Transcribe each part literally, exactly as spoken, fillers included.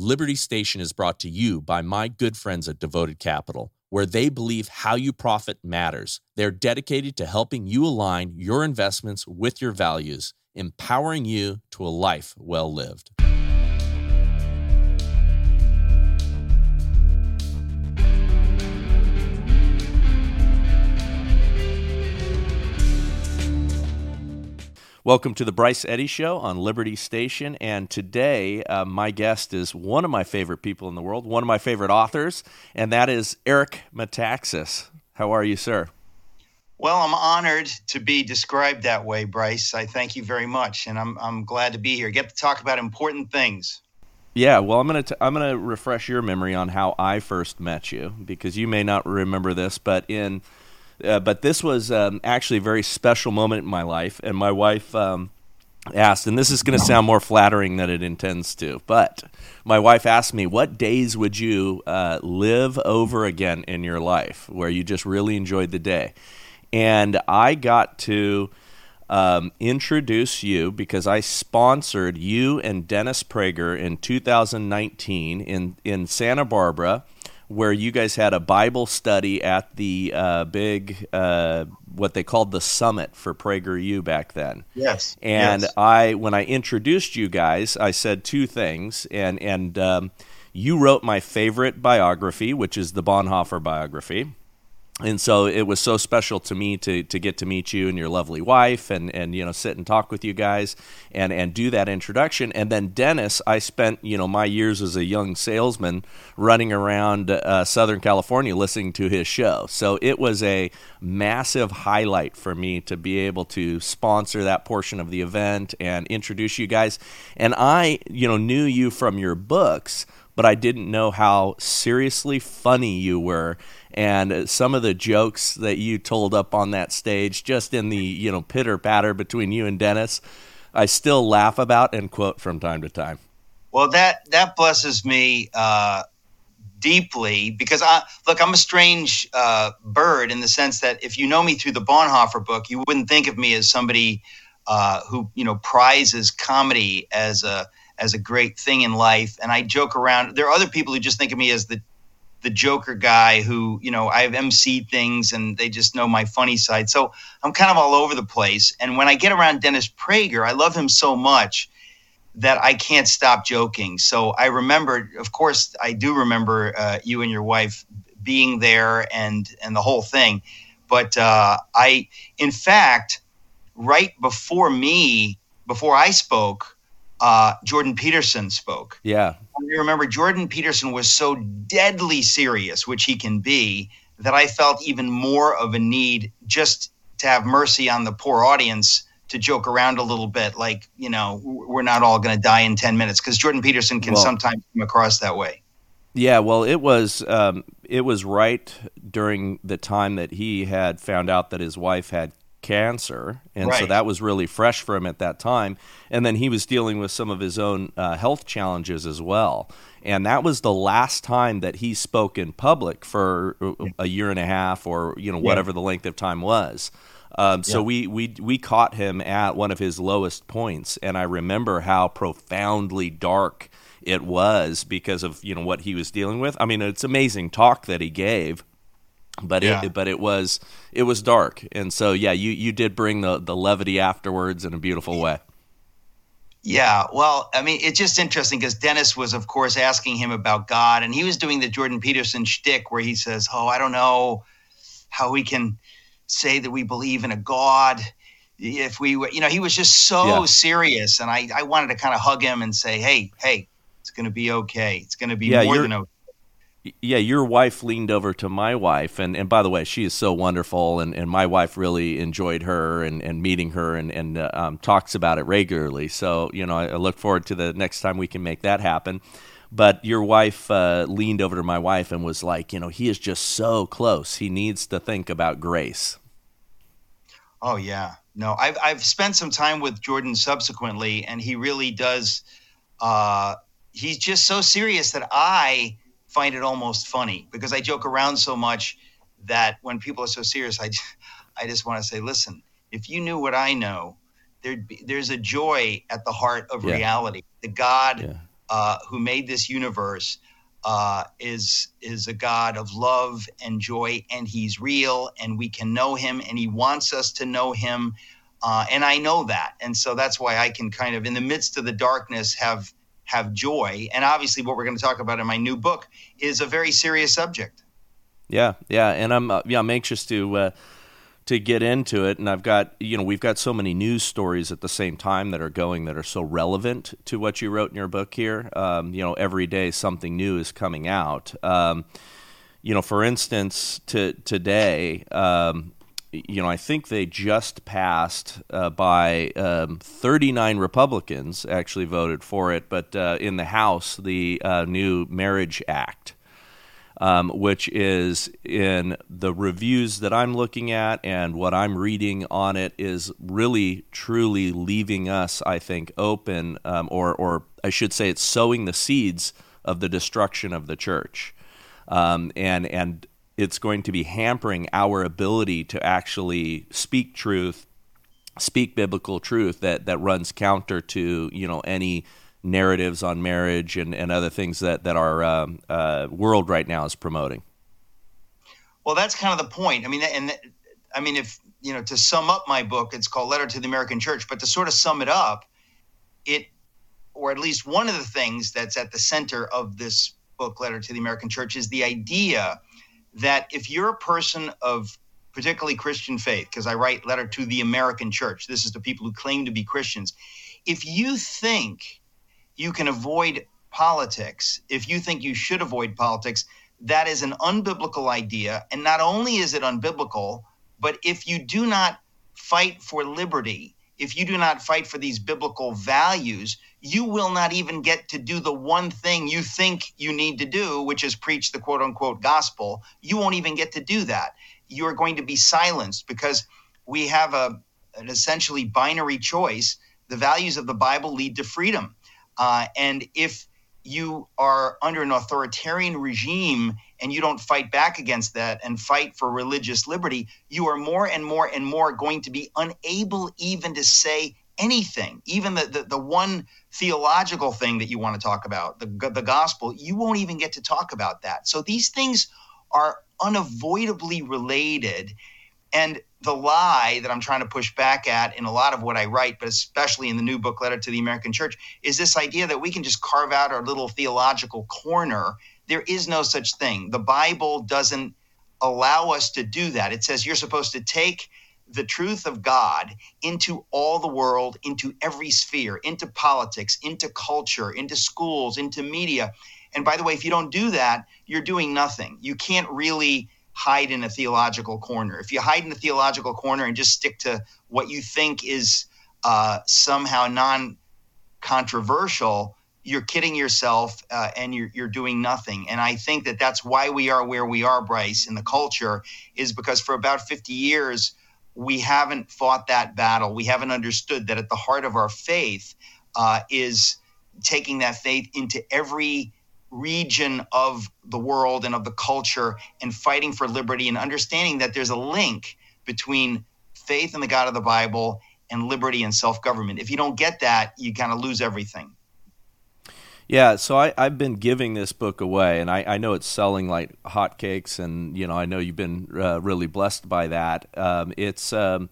Liberty Station is brought to you by my good friends at Devoted Capital, where they believe how you profit matters. They're dedicated to helping you align your investments with your values, empowering you to a life well lived. Welcome to the Bryce Eddy Show on Liberty Station, and today uh, my guest is one of my favorite people in the world, one of my favorite authors, and that is Eric Metaxas. How are you, sir? Well, I'm honored to be described that way, Bryce. I thank you very much, and I'm I'm glad to be here. Get to talk about important things. Yeah, well, I'm gonna t- I'm gonna refresh your memory on how I first met you, because you may not remember this, but in Uh, but this was um, actually a very special moment in my life, and my wife um, asked, and this is going to sound more flattering than it intends to, but my wife asked me, what days would you uh, live over again in your life where you just really enjoyed the day? And I got to um, introduce you because I sponsored you and Dennis Prager in two thousand nineteen in, in Santa Barbara, where you guys had a Bible study at the uh, big, uh, what they called the summit for PragerU back then. Yes. And yes. I, when I introduced you guys, I said two things, and and um, you wrote my favorite biography, which is the Bonhoeffer biography. And so it was so special to me to to get to meet you and your lovely wife, and, and you know, sit and talk with you guys and, and do that introduction. And then Dennis, I spent, you know, my years as a young salesman running around uh, Southern California listening to his show. So it was a massive highlight for me to be able to sponsor that portion of the event and introduce you guys. And I, you know, knew you from your books, but I didn't know how seriously funny you were. And some of the jokes that you told up on that stage, just in the, you know, pitter-patter between you and Dennis, I still laugh about and quote from time to time. Well, that that blesses me uh, deeply because, I look, I'm a strange uh, bird in the sense that if you know me through the Bonhoeffer book, you wouldn't think of me as somebody uh, who, you know, prizes comedy as a, as a great thing in life. And I joke around. There are other people who just think of me as the the joker guy who, you know, I've emceed things and they just know my funny side. So I'm kind of all over the place. And when I get around Dennis Prager, I love him so much that I can't stop joking. So I remember, of course, I do remember uh, you and your wife being there and, and the whole thing. But uh, I, in fact, right before me, before I spoke, Uh, Jordan Peterson spoke. Yeah. And you remember Jordan Peterson was so deadly serious, which he can be, that I felt even more of a need just to have mercy on the poor audience to joke around a little bit. Like, you know, we're not all going to die in ten minutes, because Jordan Peterson can well, sometimes come across that way. Yeah. Well, it was, um, it was right during the time that he had found out that his wife had cancer, and right. So that was really fresh for him at that time, and then he was dealing with some of his own uh, health challenges as well, and that was the last time that he spoke in public for a year and a half, or you know, whatever yeah. the length of time was. Um, so yeah. we, we we caught him at one of his lowest points, and I remember how profoundly dark it was because of, you know, what he was dealing with. I mean, it's amazing talk that he gave. But yeah. it but it was it was dark, and so yeah, you, you did bring the, the levity afterwards in a beautiful way. Yeah, well, I mean, it's just interesting because Dennis was, of course, asking him about God, and he was doing the Jordan Peterson shtick where he says, "Oh, I don't know how we can say that we believe in a God if we were," you know, he was just so yeah. serious, and I, I wanted to kind of hug him and say, "Hey, hey, it's going to be okay. It's going to be yeah, more than okay." Yeah, your wife leaned over to my wife, and, and by the way, she is so wonderful, and, and my wife really enjoyed her and, and meeting her, and, and uh, um, talks about it regularly, so you know, I, I look forward to the next time we can make that happen. But your wife uh, leaned over to my wife and was like, you know, he is just so close, he needs to think about grace. Oh yeah, no, I've, I've spent some time with Jordan subsequently, and he really does, uh, he's just so serious that I find it almost funny because I joke around so much that when people are so serious, I, I just want to say, listen, if you knew what I know, there'd be, there's a joy at the heart of yeah. reality, the God yeah. uh, who made this universe uh, is is a God of love and joy, and he's real, and we can know him, and he wants us to know him. Uh, and I know that. And so that's why I can kind of, in the midst of the darkness, have have joy. And obviously what we're going to talk about in my new book is a very serious subject. Yeah, yeah. And I'm uh, yeah, I'm anxious to uh, to get into it. And I've got, you know, we've got so many news stories at the same time that are going that are so relevant to what you wrote in your book here. Um, you know, every day something new is coming out. Um, you know, for instance, to today, um, you know, I think they just passed uh, by um, thirty-nine Republicans actually voted for it, but uh, in the House, the uh, new Marriage Act, um, which is, in the reviews that I'm looking at and what I'm reading on it, is really, truly leaving us, I think, open, um, or, or I should say it's sowing the seeds of the destruction of the church. Um, and, and, it's going to be hampering our ability to actually speak truth, speak biblical truth that, that runs counter to, you know, any narratives on marriage and, and other things that, that our um, uh, world right now is promoting. Well, that's kind of the point. I mean, and I mean, if, you know, to sum up my book, it's called Letter to the American Church, but to sort of sum it up, it, or at least one of the things that's at the center of this book, Letter to the American Church, is the idea that if you're a person of particularly Christian faith, because I write Letter to the American Church, this is the people who claim to be Christians, if you think you can avoid politics, if you think you should avoid politics, that is an unbiblical idea. And not only is it unbiblical, but if you do not fight for liberty, if you do not fight for these biblical values, you will not even get to do the one thing you think you need to do, which is preach the quote unquote gospel. You won't even get to do that. You're going to be silenced because we have a, an essentially binary choice. The values of the Bible lead to freedom. Uh, and if you are under an authoritarian regime and you don't fight back against that and fight for religious liberty, you are more and more and more going to be unable even to say anything, even the the, the one theological thing that you want to talk about, the, the gospel, you won't even get to talk about that. So these things are unavoidably related. And the lie that I'm trying to push back at in a lot of what I write, but especially in the new book, Letter to the American Church, is this idea that we can just carve out our little theological corner. There is no such thing. The Bible doesn't allow us to do that. It says you're supposed to take the truth of God into all the world, into every sphere, into politics, into culture, into schools, into media. And by the way, if you don't do that, you're doing nothing. You can't really hide in a theological corner. If you hide in a theological corner and just stick to what you think is uh, somehow non-controversial, you're kidding yourself uh, and you're, you're doing nothing. And I think that that's why we are where we are, Bryce, in the culture, is because for about fifty years, we haven't fought that battle. We haven't understood that at the heart of our faith uh, is taking that faith into every region of the world and of the culture and fighting for liberty and understanding that there's a link between faith and the God of the Bible and liberty and self-government. If you don't get that, you kind of lose everything. Yeah, so I, I've been giving this book away, and I, I know it's selling like hotcakes, and you know I know you've been uh, really blessed by that. Um, it's um,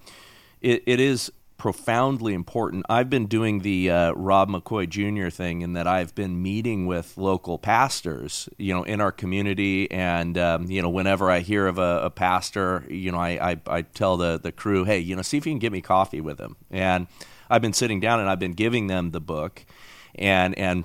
it, it is profoundly important. I've been doing the uh, Rob McCoy Junior thing in that I've been meeting with local pastors, you know, in our community, and um, you know, whenever I hear of a, a pastor, you know, I, I I tell the the crew, hey, you know, see if you can get me coffee with him. And I've been sitting down and I've been giving them the book, and and.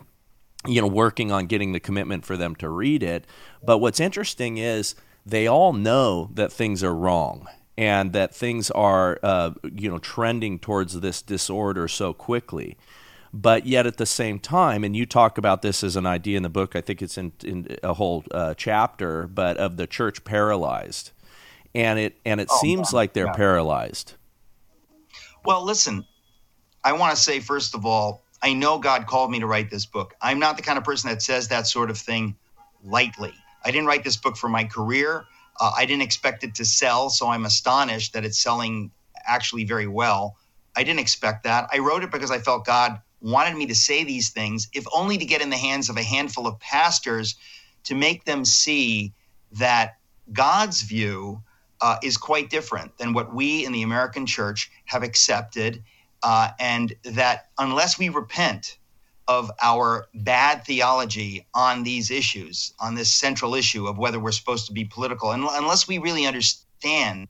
you know, working on getting the commitment for them to read it. But what's interesting is they all know that things are wrong and that things are, uh, you know, trending towards this disorder so quickly. But yet at the same time, and you talk about this as an idea in the book, I think it's in, in a whole uh, chapter, but of the church paralyzed. And it, and it oh, seems yeah. like they're yeah. paralyzed. Well, listen, I want to say, first of all, I know God called me to write this book. I'm not the kind of person that says that sort of thing lightly. I didn't write this book for my career. Uh, I didn't expect it to sell, so I'm astonished that it's selling actually very well. I didn't expect that. I wrote it because I felt God wanted me to say these things, if only to get in the hands of a handful of pastors to make them see that God's view uh, is quite different than what we in the American church have accepted, uh, and that unless we repent of our bad theology on these issues, on this central issue of whether we're supposed to be political, and unless we really understand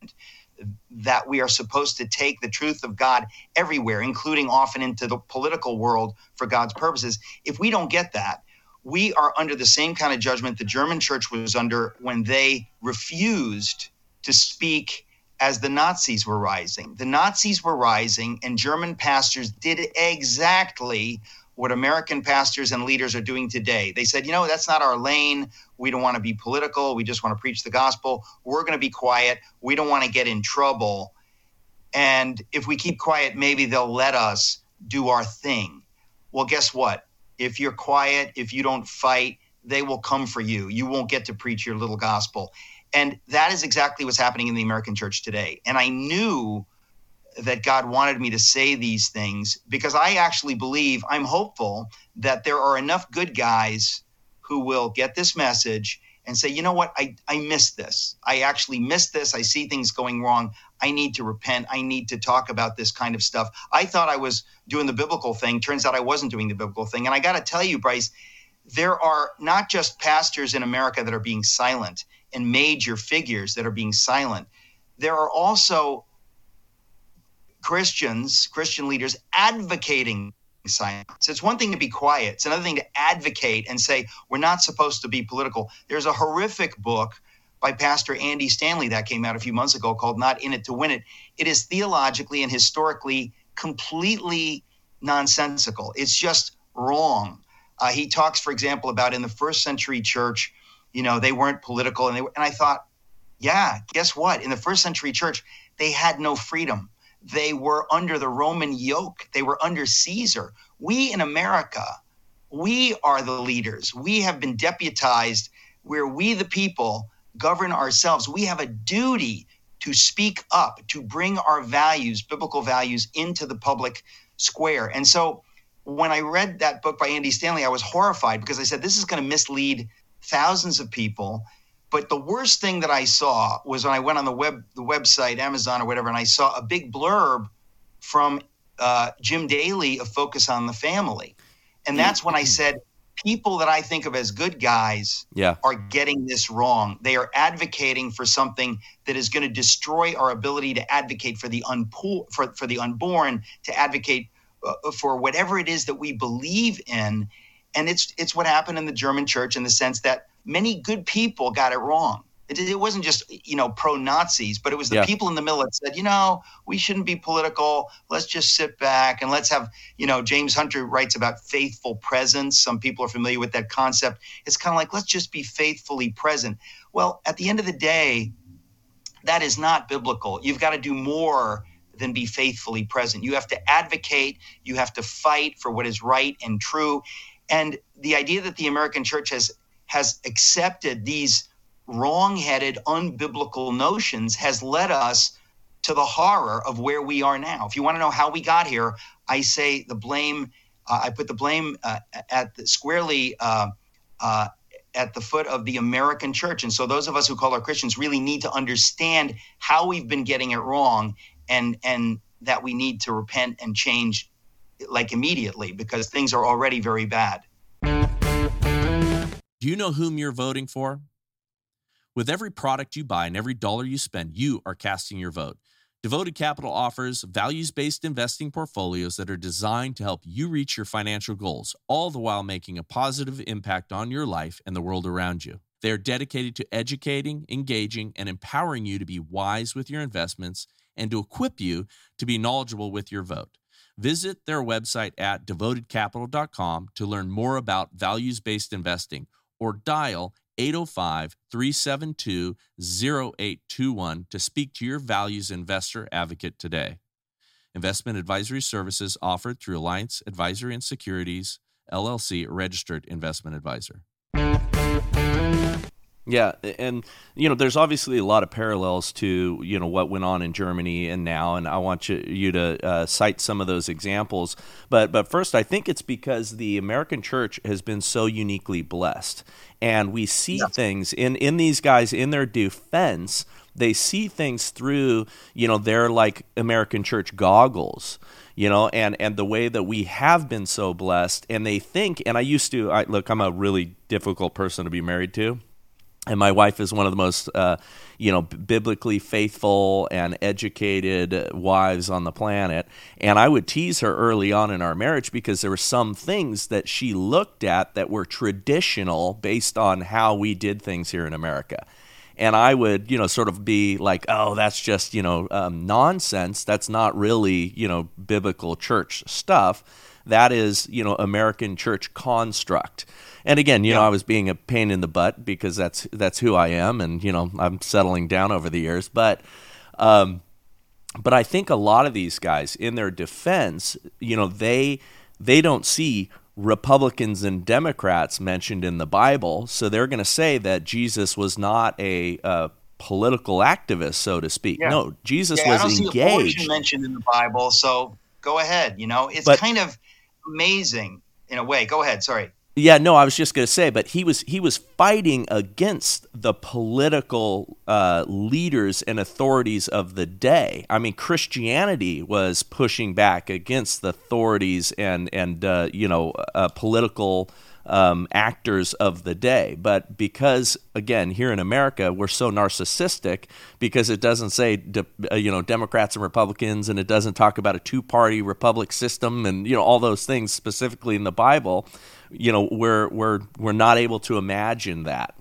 that we are supposed to take the truth of God everywhere, including often into the political world for God's purposes, if we don't get that, we are under the same kind of judgment the German church was under when they refused to speak as the Nazis were rising. The Nazis were rising, and German pastors did exactly what American pastors and leaders are doing today. They said, you know, that's not our lane. We don't want to be political. We just want to preach the gospel. We're going to be quiet. We don't want to get in trouble. And if we keep quiet, maybe they'll let us do our thing. Well, guess what? If you're quiet, if you don't fight, they will come for you. You won't get to preach your little gospel. And that is exactly what's happening in the American church today. And I knew that God wanted me to say these things because I actually believe, I'm hopeful that there are enough good guys who will get this message and say, you know what, I, I missed this. I actually missed this. I see things going wrong. I need to repent. I need to talk about this kind of stuff. I thought I was doing the biblical thing. Turns out I wasn't doing the biblical thing. And I got to tell you, Bryce, there are not just pastors in America that are being silent and major figures that are being silent. There are also Christians, Christian leaders advocating silence. It's one thing to be quiet. It's another thing to advocate and say, we're not supposed to be political. There's a horrific book by Pastor Andy Stanley that came out a few months ago called Not In It to Win It. It is theologically and historically completely nonsensical. It's just wrong. Uh, he talks, for example, about in the first century church, you know, they weren't political. And, they were, and I thought, yeah, guess what? In the first century church, they had no freedom. They were under the Roman yoke. They were under Caesar. We in America, we are the leaders. We have been deputized where we, the people, govern ourselves. We have a duty to speak up, to bring our values, biblical values, into the public square. And so when I read that book by Andy Stanley, I was horrified because I said, this is going to mislead thousands of people. But the worst thing that I saw was when I went on the web, the website, Amazon or whatever, and I saw a big blurb from uh, Jim Daly of Focus on the Family. And that's when I said, people that I think of as good guys yeah. are getting this wrong. They are advocating for something that is going to destroy our ability to advocate for the, unpo- for, for the unborn, to advocate uh, for whatever it is that we believe in. And it's it's what happened in the German church in the sense that many good people got it wrong. It, it wasn't just, you know, pro-Nazis, but it was the yeah. people in the middle that said, you know, we shouldn't be political. Let's just sit back and let's have, you know, James Hunter writes about faithful presence. Some people are familiar with that concept. It's kind of like, let's just be faithfully present. Well, at the end of the day, that is not biblical. You've got to do more than be faithfully present. You have to advocate. You have to fight for what is right and true. And the idea that the American church has has accepted these wrong-headed, unbiblical notions has led us to the horror of where we are now. If you want to know how we got here, I say the blame, uh, I put the blame uh, at the, squarely uh, uh, at the foot of the American church. And so those of us who call our Christians really need to understand how we've been getting it wrong and, and that we need to repent and change like immediately because things are already very bad. Do you know whom you're voting for? With every product you buy and every dollar you spend, you are casting your vote. Devoted Capital offers values-based investing portfolios that are designed to help you reach your financial goals, all the while making a positive impact on your life and the world around you. They are dedicated to educating, engaging, and empowering you to be wise with your investments and to equip you to be knowledgeable with your vote. Visit their website at devoted capital dot com to learn more about values-based investing, or dial eight oh five, three seven two, oh eight two one to speak to your values investor advocate today. Investment advisory services offered through Alliance Advisory and Securities, L L C, registered investment advisor. Yeah, and you know, there's obviously a lot of parallels to, you know, what went on in Germany and now, and I want you, you to uh, cite some of those examples. But but first, I think it's because the American church has been so uniquely blessed, and we see yeah. things in, in these guys in their defense. They see things through, you know, their like American church goggles. You know, and, and the way that we have been so blessed, and they think, and I used to, I, look, I'm a really difficult person to be married to, and my wife is one of the most, uh, you know, biblically faithful and educated wives on the planet, and I would tease her early on in our marriage because there were some things that she looked at that were traditional based on how we did things here in America. And I would, you know, sort of be like, oh, that's just, you know, um, nonsense. That's not really, you know, biblical church stuff. That is, you know, American church construct. And again, you yeah. know, I was being a pain in the butt because that's that's who I am. And, you know, I'm settling down over the years. But um, but I think a lot of these guys, in their defense, you know, they they don't see Republicans and Democrats mentioned in the Bible, so they're going to say that Jesus was not a uh, political activist, so to speak. Yeah. No, Jesus yeah, was I don't engaged. See abortion mentioned in the Bible, so go ahead. You know, it's but, kind of amazing in a way. Go ahead. Sorry. Yeah, no, I was just going to say, but he was he was fighting against the political uh, leaders and authorities of the day. I mean, Christianity was pushing back against the authorities and and uh, you know uh, political um, actors of the day. But because again, here in America, we're so narcissistic because it doesn't say de- uh, you know Democrats and Republicans, and it doesn't talk about a two-party republic system, and you know all those things specifically in the Bible. You know, we're we're we're not able to imagine that.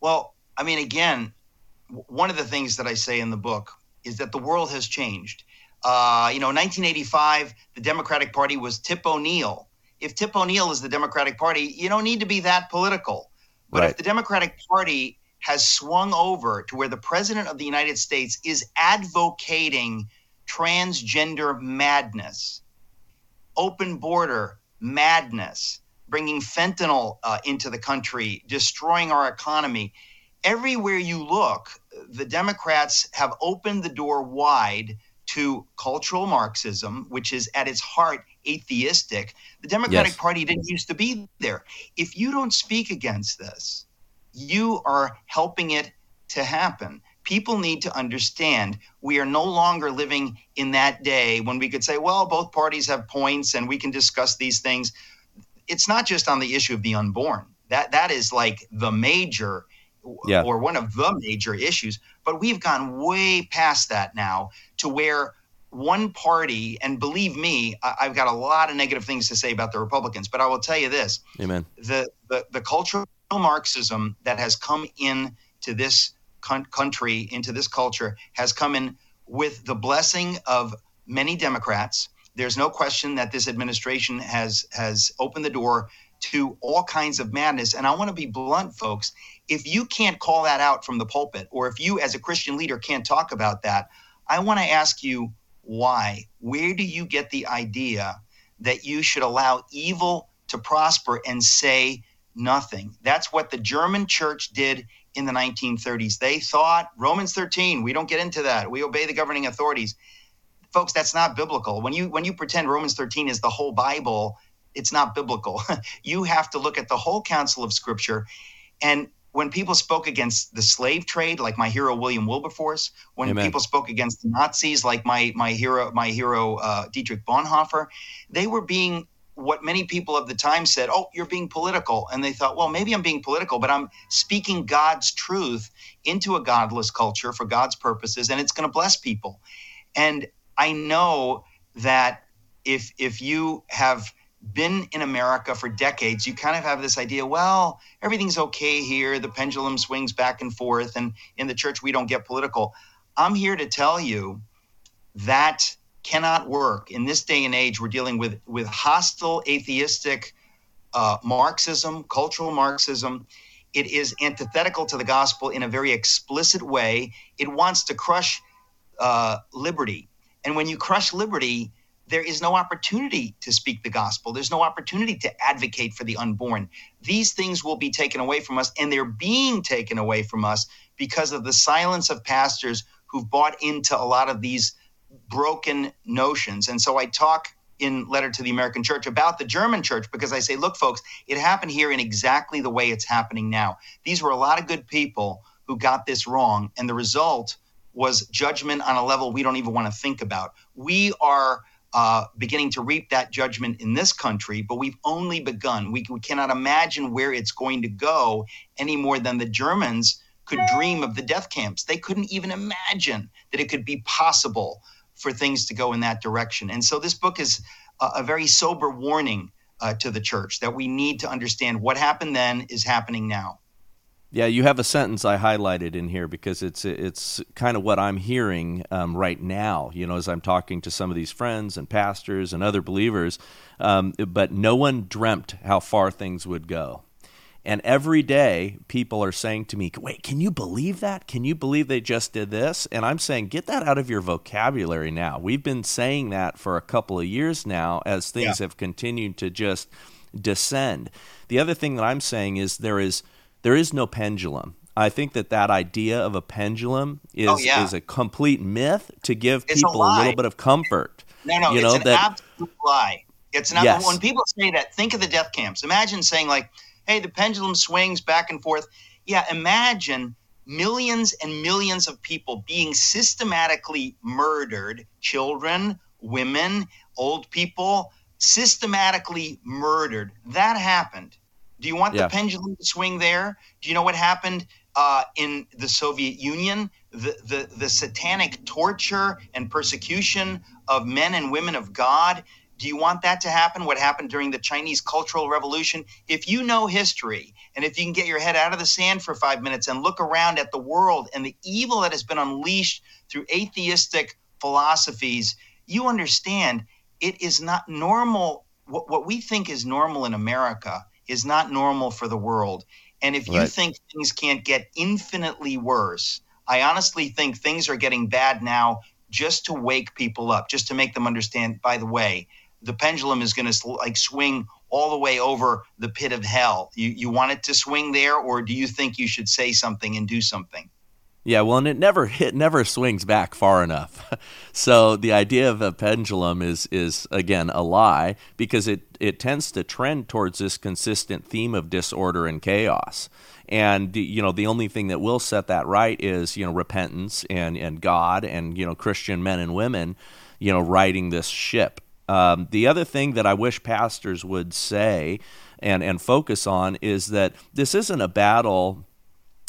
Well, I mean, again, one of the things that I say in the book is that the world has changed. Uh, you know, nineteen eighty-five, the Democratic Party was Tip O'Neill. If Tip O'Neill is the Democratic Party, you don't need to be that political. But right. if the Democratic Party has swung over to where the president of the United States is advocating transgender madness, open border madness, bringing fentanyl uh, into the country, destroying our economy. Everywhere you look, the Democrats have opened the door wide to cultural Marxism, which is at its heart atheistic. The Democratic yes. Party didn't used to be there. If you don't speak against this, you are helping it to happen. People need to understand we are no longer living in that day when we could say, well, both parties have points and we can discuss these things. It's not just on the issue of the unborn. That that is like the major yeah. or one of the major issues. But we've gone way past that now to where one party, and believe me, I've got a lot of negative things to say about the Republicans, but I will tell you this. Amen. The the, the cultural Marxism that has come in to this country, into this culture, has come in with the blessing of many Democrats. There's no question that this administration has has opened the door to all kinds of madness. And I want to be blunt, folks. If you can't call that out from the pulpit, or if you as a Christian leader can't talk about that, I want to ask you why. Where do you get the idea that you should allow evil to prosper and say nothing? That's what the German church did in the nineteen thirties. They thought, Romans thirteen, we don't get into that. We obey the governing authorities. Folks, that's not biblical. When you when you pretend Romans thirteen is the whole Bible, it's not biblical. You have to look at the whole counsel of Scripture. And when people spoke against the slave trade, like my hero William Wilberforce, when Amen. people spoke against the Nazis, like my my hero, my hero uh, Dietrich Bonhoeffer, they were being what many people of the time said, oh, you're being political. And they thought, well, maybe I'm being political, but I'm speaking God's truth into a godless culture for God's purposes, and it's going to bless people. And I know that if if you have been in America for decades, you kind of have this idea, well, everything's okay here. The pendulum swings back and forth, and in the church, we don't get political. I'm here to tell you that cannot work. In this day and age, we're dealing with, with hostile, atheistic uh, Marxism, cultural Marxism. It is antithetical to the gospel in a very explicit way. It wants to crush uh, liberty. And when you crush liberty, there is no opportunity to speak the gospel. There's no opportunity to advocate for the unborn. These things will be taken away from us, and they're being taken away from us because of the silence of pastors who've bought into a lot of these broken notions. And so I talk in Letter to the American Church about the German church, because I say, look, folks, it happened here in exactly the way it's happening now. These were a lot of good people who got this wrong, and the result was judgment on a level we don't even want to think about. We are uh, beginning to reap that judgment in this country, but we've only begun. We, we cannot imagine where it's going to go any more than the Germans could dream of the death camps. They couldn't even imagine that it could be possible for things to go in that direction. And so this book is a, a very sober warning uh, to the church that we need to understand what happened then is happening now. Yeah, you have a sentence I highlighted in here because it's it's kind of what I'm hearing um, right now, you know, as I'm talking to some of these friends and pastors and other believers, um, but no one dreamt how far things would go. And every day, people are saying to me, wait, can you believe that? Can you believe they just did this? And I'm saying, get that out of your vocabulary now. We've been saying that for a couple of years now as things yeah. have continued to just descend. The other thing that I'm saying is there is there is no pendulum. I think that that idea of a pendulum is, oh, yeah. is a complete myth to give it's people a, a little bit of comfort. No, no, you it's know, an that, absolute lie. It's not yes. When people say that, think of the death camps. Imagine saying like, hey, the pendulum swings back and forth. Yeah, imagine millions and millions of people being systematically murdered, children, women, old people, systematically murdered. That happened. Do you want yeah. the pendulum to swing there? Do you know what happened uh, in the Soviet Union? The, the, the satanic torture and persecution of men and women of God. Do you want that to happen? What happened during the Chinese Cultural Revolution? If you know history, and if you can get your head out of the sand for five minutes and look around at the world and the evil that has been unleashed through atheistic philosophies, you understand it is not normal. What, what we think is normal in America is not normal for the world. And if Right. you think things can't get infinitely worse, I honestly think things are getting bad now just to wake people up, just to make them understand, by the way, the pendulum is going to like swing all the way over the pit of hell. You you want it to swing there, or do you think you should say something and do something? Yeah, well, and it never it never swings back far enough. So the idea of a pendulum is is again a lie, because it it tends to trend towards this consistent theme of disorder and chaos. And, you know, the only thing that will set that right is, you know, repentance and, and God and, you know, Christian men and women, you know, riding this ship. Um, the other thing that I wish pastors would say and, and focus on is that this isn't a battle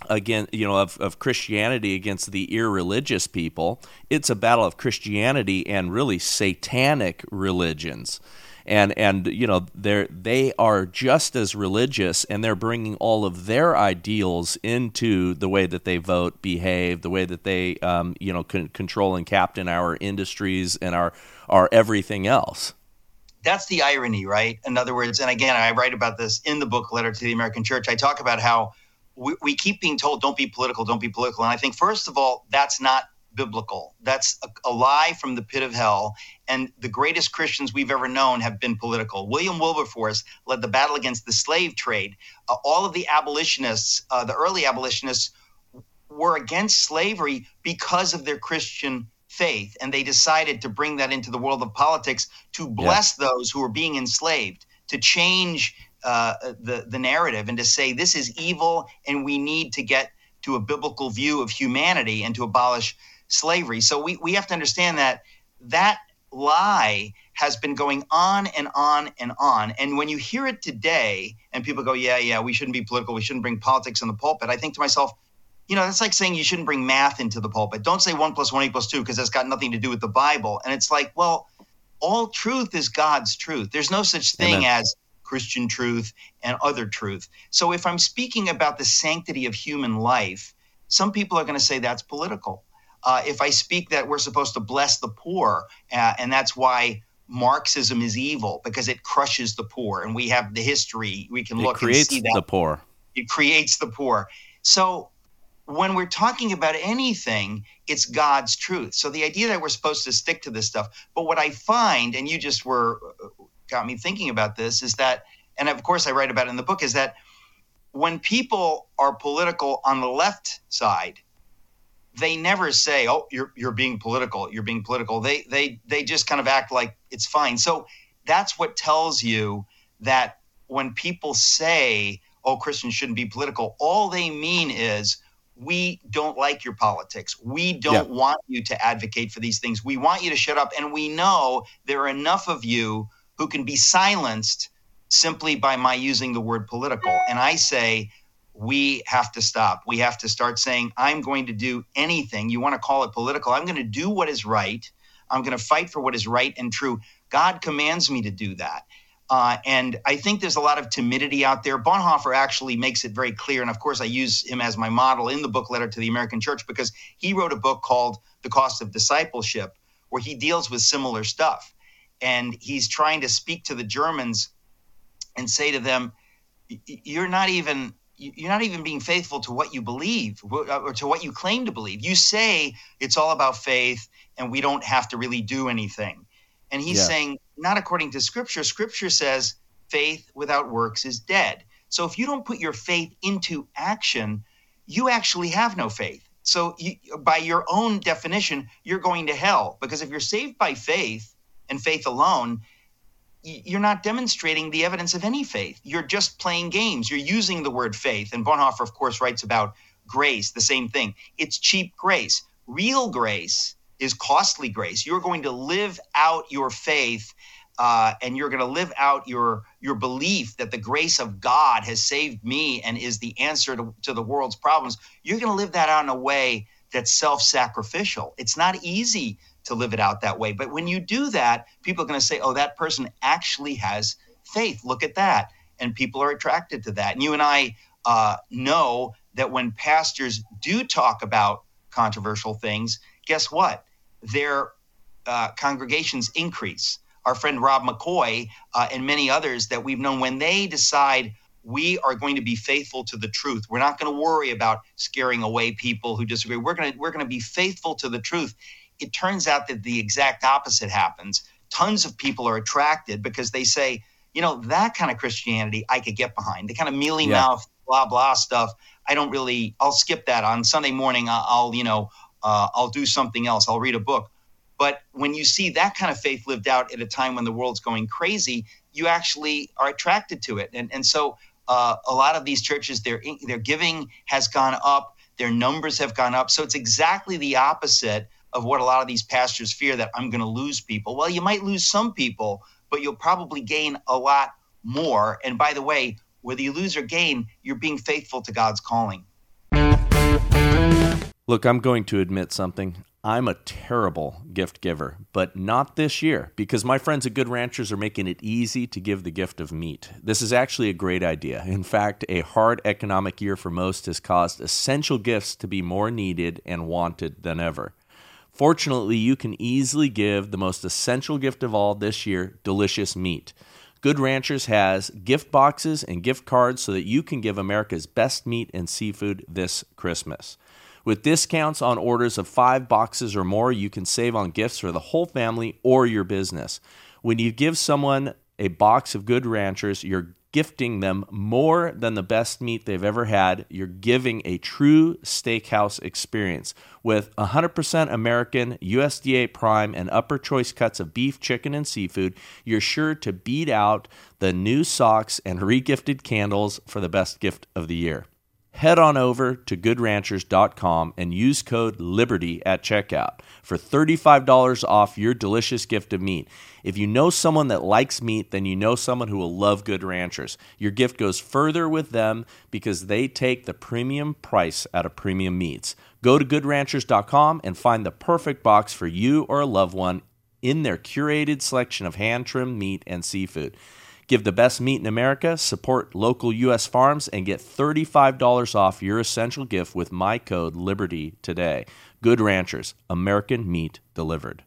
again, you know, of, of Christianity against the irreligious people. It's a battle of Christianity and really satanic religions. And, and you know, they're, they are just as religious, and they're bringing all of their ideals into the way that they vote, behave, the way that they, um, you know, con- control and captain our industries and our, our everything else. That's the irony, right? In other words, and again, I write about this in the book, Letter to the American Church. I talk about how we, we keep being told, don't be political, don't be political. And I think, first of all, that's not biblical. That's a, a lie from the pit of hell. And the greatest Christians we've ever known have been political. William Wilberforce led the battle against the slave trade. Uh, all of the abolitionists, uh, the early abolitionists, were against slavery because of their Christian faith. And they decided to bring that into the world of politics to bless yeah. those who were being enslaved, to change uh, the, the narrative and to say, this is evil and we need to get to a biblical view of humanity and to abolish slavery. So we, we have to understand that that lie has been going on and on and on. And when you hear it today and people go, yeah, yeah, we shouldn't be political. We shouldn't bring politics in the pulpit. I think to myself, you know, that's like saying you shouldn't bring math into the pulpit. Don't say one plus one equals two because that's got nothing to do with the Bible. And it's like, well, all truth is God's truth. There's no such thing Amen. As Christian truth and other truth. So if I'm speaking about the sanctity of human life, some people are going to say that's political. Uh, if I speak that we're supposed to bless the poor, uh, and that's why Marxism is evil, because it crushes the poor, and we have the history, we can it look and see that. It creates the poor. It creates the poor. So when we're talking about anything, it's God's truth. So the idea that we're supposed to stick to this stuff. But what I find, and you just were got me thinking about this, is that, and of course I write about it in the book, is that when people are political on the left side, they never say, oh, you're you're being political, you're being political. They they they just kind of act like it's fine. So that's what tells you that when people say, oh, Christians shouldn't be political, all they mean is, we don't like your politics. We don't yeah. want you to advocate for these things. We want you to shut up. And we know there are enough of you who can be silenced simply by my using the word political. And I say, we have to stop. We have to start saying, I'm going to do anything. You want to call it political. I'm going to do what is right. I'm going to fight for what is right and true. God commands me to do that. Uh, and I think there's a lot of timidity out there. Bonhoeffer actually makes it very clear. And of course, I use him as my model in the book Letter to the American Church, because he wrote a book called The Cost of Discipleship, where he deals with similar stuff. And he's trying to speak to the Germans and say to them, you're not even you're not even being faithful to what you believe or to what you claim to believe. You say it's all about faith and we don't have to really do anything. And he's yeah. saying, not according to Scripture. Scripture says faith without works is dead. So if you don't put your faith into action, you actually have no faith. So you, by your own definition, you're going to hell. Because if you're saved by faith and faith alone, you're not demonstrating the evidence of any faith. You're just playing games. You're using the word faith. And Bonhoeffer, of course, writes about grace, the same thing. It's cheap grace. Real grace is costly grace. You're going to live out your faith uh, and you're going to live out your your belief that the grace of God has saved me and is the answer to, to the world's problems. You're going to live that out in a way that's self-sacrificial. It's not easy to live it out that way. But when you do that, people are going to say, oh, that person actually has faith. Look at that. And people are attracted to that. And you and I uh, know that when pastors do talk about controversial things, guess what? Their uh, congregations increase. Our friend Rob McCoy uh, and many others that we've known, when they decide we are going to be faithful to the truth, we're not going to worry about scaring away people who disagree. We're going to we're going to be faithful to the truth. It turns out that the exact opposite happens. Tons of people are attracted because they say, you know, that kind of Christianity I could get behind. The kind of mealy mouth, yeah. blah blah stuff. I don't really. I'll skip that on Sunday morning. I'll you know. Uh, I'll do something else. I'll read a book. But when you see that kind of faith lived out at a time when the world's going crazy, you actually are attracted to it. And and so uh, a lot of these churches, their their giving has gone up, their numbers have gone up. So it's exactly the opposite of what a lot of these pastors fear, that I'm going to lose people. Well, you might lose some people, but you'll probably gain a lot more. And by the way, whether you lose or gain, you're being faithful to God's calling. Look, I'm going to admit something. I'm a terrible gift giver, but not this year, because my friends at Good Ranchers are making it easy to give the gift of meat. This is actually a great idea. In fact, a hard economic year for most has caused essential gifts to be more needed and wanted than ever. Fortunately, you can easily give the most essential gift of all this year, delicious meat. Good Ranchers has gift boxes and gift cards so that you can give America's best meat and seafood this Christmas. With discounts on orders of five boxes or more, you can save on gifts for the whole family or your business. When you give someone a box of Good Ranchers, you're gifting them more than the best meat they've ever had. You're giving a true steakhouse experience with one hundred percent American, U S D A prime, and upper choice cuts of beef, chicken, and seafood. You're sure to beat out the new socks and regifted candles for the best gift of the year. Head on over to good ranchers dot com and use code LIBERTY at checkout for thirty-five dollars off your delicious gift of meat. If you know someone that likes meat, then you know someone who will love Good Ranchers. Your gift goes further with them because they take the premium price out of premium meats. Go to good ranchers dot com and find the perfect box for you or a loved one in their curated selection of hand-trimmed meat and seafood. Give the best meat in America, support local U S farms, and get thirty-five dollars off your essential gift with my code LIBERTY today. Good Ranchers, American meat delivered.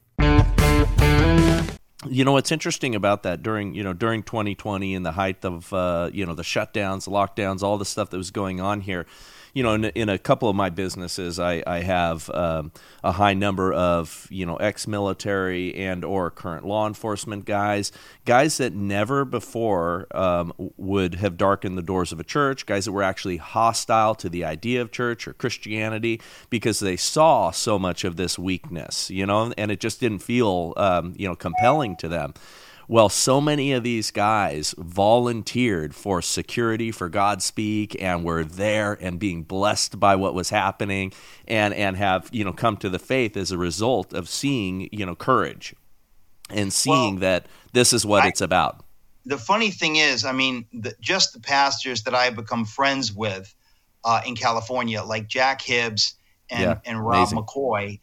you know, what's interesting about that during, you know, during twenty twenty and the height of, uh, you know, the shutdowns, lockdowns, all the stuff that was going on here, you know, in, in a couple of my businesses, I, I have um, a high number of, you know, ex-military and or current law enforcement guys, guys that never before um, would have darkened the doors of a church, guys that were actually hostile to the idea of church or Christianity because they saw so much of this weakness, you know, and it just didn't feel, um, you know, compelling to them. Well, so many of these guys volunteered for security, for Godspeak, and were there and being blessed by what was happening, and and have, you know, come to the faith as a result of seeing, you know, courage and seeing well, that this is what I, it's about. The funny thing is, I mean, the, just the pastors that I've become friends with uh, in California, like Jack Hibbs and, yeah, and Rob amazing. McCoy,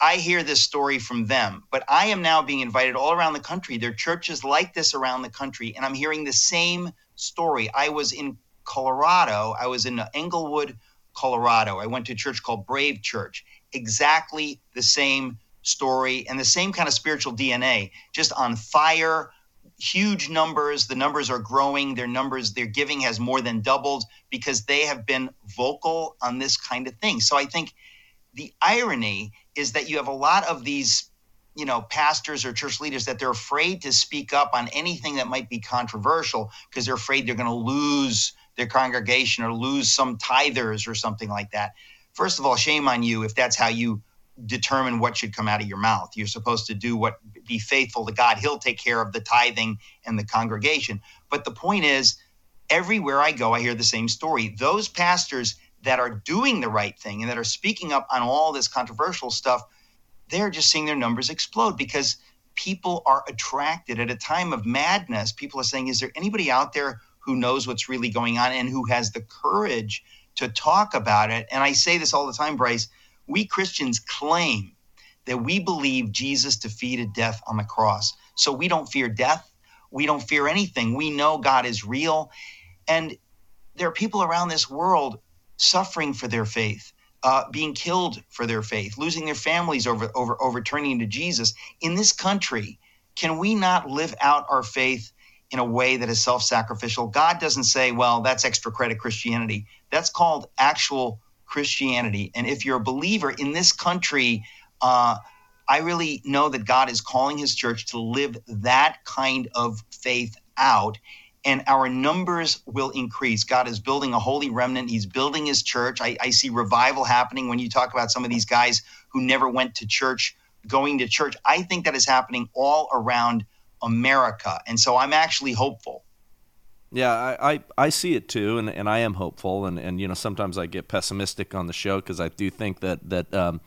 I hear this story from them, but I am now being invited all around the country. There are churches like this around the country, and I'm hearing the same story. I was in Colorado. I was in Englewood, Colorado. I went to a church called Brave Church. Exactly the same story and the same kind of spiritual D N A, just on fire, huge numbers. The numbers are growing. Their numbers, their giving has more than doubled because they have been vocal on this kind of thing. So I think the irony is that you have a lot of these, you know, pastors or church leaders that they're afraid to speak up on anything that might be controversial because they're afraid they're going to lose their congregation or lose some tithers or something like that. First of all, shame on you if that's how you determine what should come out of your mouth. You're supposed to do what, be faithful to God. He'll take care of the tithing and the congregation. But the point is, everywhere I go, I hear the same story. Those pastors that are doing the right thing and that are speaking up on all this controversial stuff, they're just seeing their numbers explode because people are attracted at a time of madness. People are saying, is there anybody out there who knows what's really going on and who has the courage to talk about it? And I say this all the time, Bryce, we Christians claim that we believe Jesus defeated death on the cross. So we don't fear death. We don't fear anything. We know God is real. And there are people around this world suffering for their faith, uh, being killed for their faith, losing their families over, over, over turning to Jesus. In this country, can we not live out our faith in a way that is self-sacrificial? God doesn't say, well, that's extra credit Christianity. That's called actual Christianity. And if you're a believer in this country, uh, I really know that God is calling his church to live that kind of faith out, and our numbers will increase. God is building a holy remnant. He's building his church. I, I see revival happening when you talk about some of these guys who never went to church, going to church. I think that is happening all around America. And so I'm actually hopeful. Yeah, I, I, I see it too, and, and I am hopeful. And, and, you know, sometimes I get pessimistic on the show because I do think that, that um,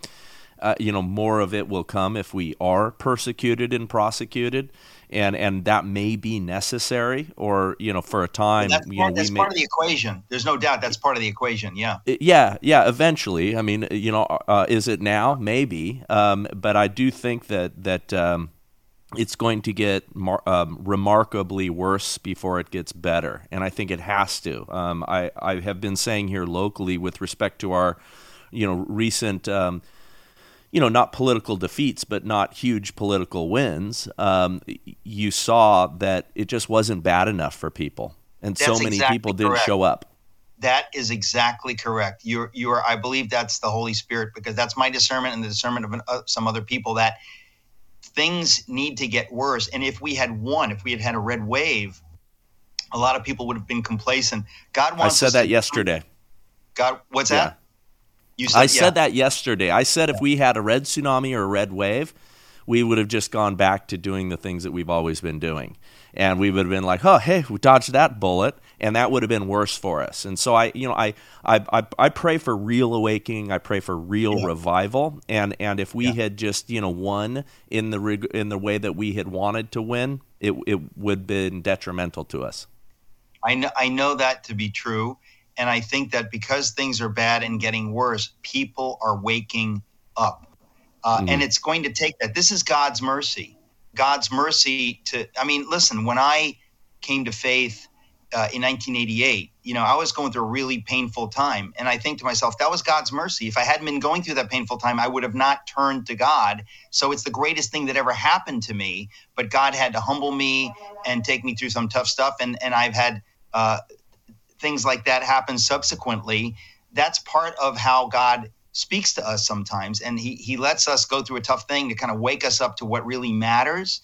uh, you know, more of it will come if we are persecuted and prosecuted. And and that may be necessary, or, you know, for a time. That's, you know, that's we part may, of the equation. There's no doubt that's part of the equation, yeah. Yeah, yeah, eventually. I mean, you know, uh, is it now? Maybe. Um, but I do think that, that um, it's going to get mar- um, remarkably worse before it gets better, and I think it has to. Um, I, I have been saying here locally with respect to our, you know, recent um you know, not political defeats, but not huge political wins, um, you saw that it just wasn't bad enough for people. And that's so many exactly people didn't correct. show up. That is exactly correct. You're, you're, I believe that's the Holy Spirit, because that's my discernment and the discernment of an, uh, some other people, that things need to get worse. And if we had won, if we had had a red wave, a lot of people would have been complacent. God wants I said that to, yesterday. God, what's yeah. that? Said, I said yeah. that yesterday. I said if we had a red tsunami or a red wave, we would have just gone back to doing the things that we've always been doing. And we would have been like, oh, hey, we dodged that bullet, and that would have been worse for us. And so I, you know, I I, I, I pray for real awakening. I pray for real yeah. revival. And and if we yeah. had just, you know, won in the rig- in the way that we had wanted to win, it it would have been detrimental to us. I know, I know that to be true. And I think that because things are bad and getting worse, people are waking up. Uh, mm-hmm. And it's going to take that. This is God's mercy. God's mercy to, I mean, listen, when I came to faith uh, in nineteen eighty-eight you know, I was going through a really painful time. And I think to myself, that was God's mercy. If I hadn't been going through that painful time, I would have not turned to God. So it's the greatest thing that ever happened to me. But God had to humble me and take me through some tough stuff. And, and I've had uh, things like that happen subsequently. That's part of how God speaks to us sometimes. And he, he lets us go through a tough thing to kind of wake us up to what really matters.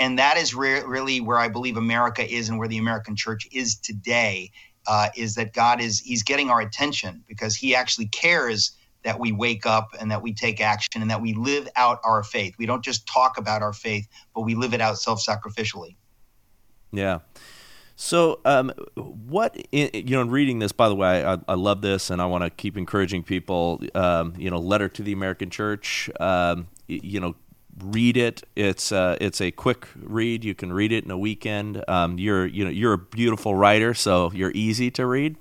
And that is re- really where I believe America is and where the American church is today. Uh, is that God is, he's getting our attention because he actually cares that we wake up and that we take action and that we live out our faith. We don't just talk about our faith, but we live it out self-sacrificially. Yeah. So um, what, in, you know, in reading this, by the way, I, I love this and I want to keep encouraging people, um, you know, Letter to the American Church, um, you know, read it. It's uh, it's a quick read. You can read it in a weekend. Um, you're you know you're a beautiful writer, so you're easy to read.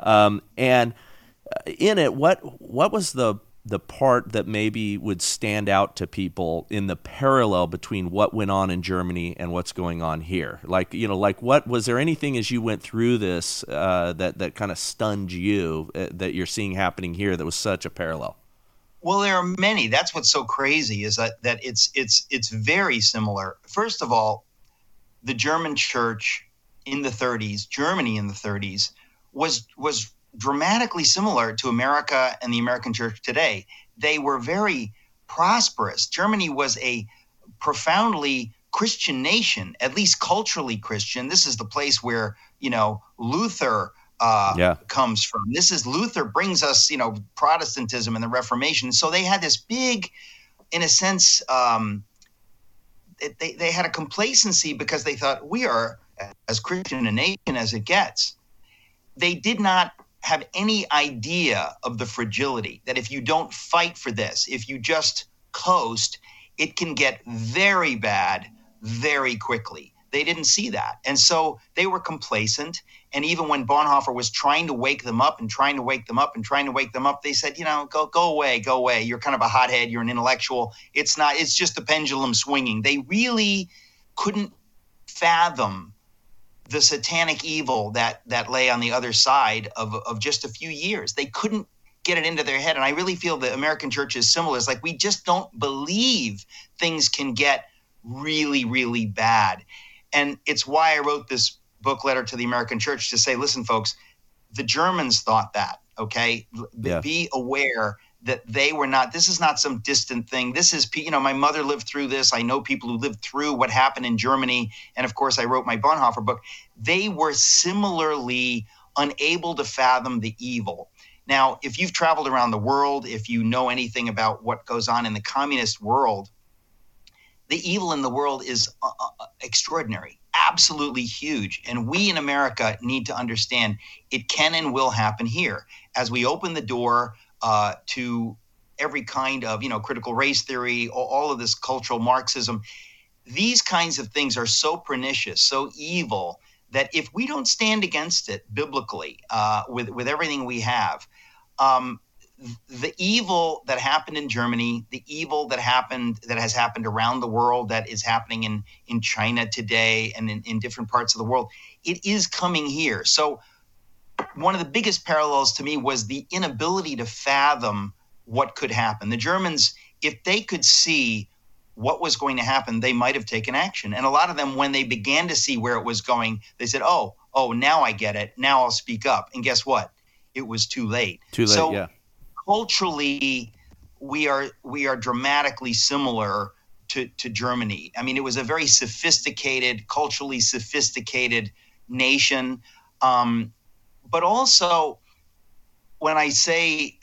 Um, and in it, what what was the the part that maybe would stand out to people in the parallel between what went on in Germany and what's going on here? Like you know, like what was there anything as you went through this uh, that that kind of stunned you uh, that you're seeing happening here that was such a parallel? Well, there are many. That's what's so crazy is that, that it's it's it's very similar. First of all, the German church in the thirties, Germany in the thirties, was was dramatically similar to America and the American church today. They were very prosperous. Germany was a profoundly Christian nation, at least culturally Christian. This is the place where, you know, Luther Uh, yeah. comes from. This is Luther brings us, you know, Protestantism and the Reformation. So they had this big, in a sense, um, they, they had a complacency because they thought we are as Christian a nation as it gets. They did not have any idea of the fragility that if you don't fight for this, if you just coast, it can get very bad very quickly. They didn't see that. And so they were complacent. And even when Bonhoeffer was trying to wake them up and trying to wake them up and trying to wake them up, they said, you know, go go away, go away. You're kind of a hothead. You're an intellectual. It's not, it's just the pendulum swinging. They really couldn't fathom the satanic evil that that lay on the other side of, of just a few years. They couldn't get it into their head. And I really feel the American church is similar. It's like we just don't believe things can get really, really bad. And it's why I wrote this book, Letter to the American Church, to say, listen, folks, the Germans thought that, okay? Yeah. Be aware that they were not, this is not some distant thing. This is, you know, my mother lived through this. I know people who lived through what happened in Germany. And, of course, I wrote my Bonhoeffer book. They were similarly unable to fathom the evil. Now, if you've traveled around the world, if you know anything about what goes on in the communist world, the evil in the world is uh, extraordinary, absolutely huge. And we in America need to understand it can and will happen here. As we open the door uh, to every kind of, you know, critical race theory, all, all of this cultural Marxism, these kinds of things are so pernicious, so evil, that if we don't stand against it biblically uh, with, with everything we have, um, the evil that happened in Germany, the evil that happened, that has happened around the world, that is happening in, in China today and in, in different parts of the world, it is coming here. So one of the biggest parallels to me was the inability to fathom what could happen. The Germans, if they could see what was going to happen, they might have taken action. And a lot of them, when they began to see where it was going, they said, oh, oh, now I get it. Now I'll speak up. And guess what? It was too late. Too late, so, yeah. Culturally, we are we are dramatically similar to, to Germany. I mean, it was a very sophisticated, culturally sophisticated nation. Um, but also, when I say,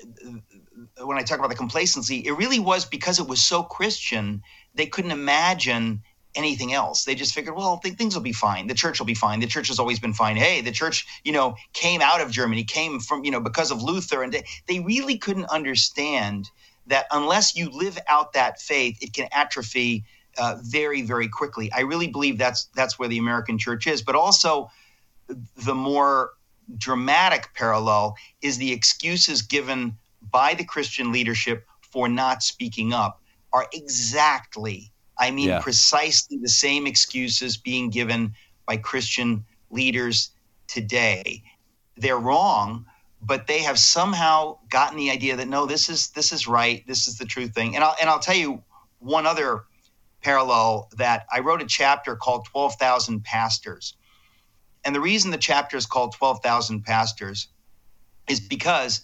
when I talk about the complacency, it really was because it was so Christian, they couldn't imagine anything else. They just figured, well, th- things will be fine. The church will be fine. The church has always been fine. Hey, the church, you know, came out of Germany, came from, you know, because of Luther. And they, they really couldn't understand that unless you live out that faith, it can atrophy uh, very, very quickly. I really believe that's that's where the American church is. But also the more dramatic parallel is the excuses given by the Christian leadership for not speaking up are exactly I mean, yeah. precisely the same excuses being given by Christian leaders today. they're wrong, but they have somehow gotten the idea that, no, this is this is right. This is the true thing. And I'll, and I'll tell you one other parallel, that I wrote a chapter called twelve thousand Pastors. And the reason the chapter is called twelve thousand Pastors is because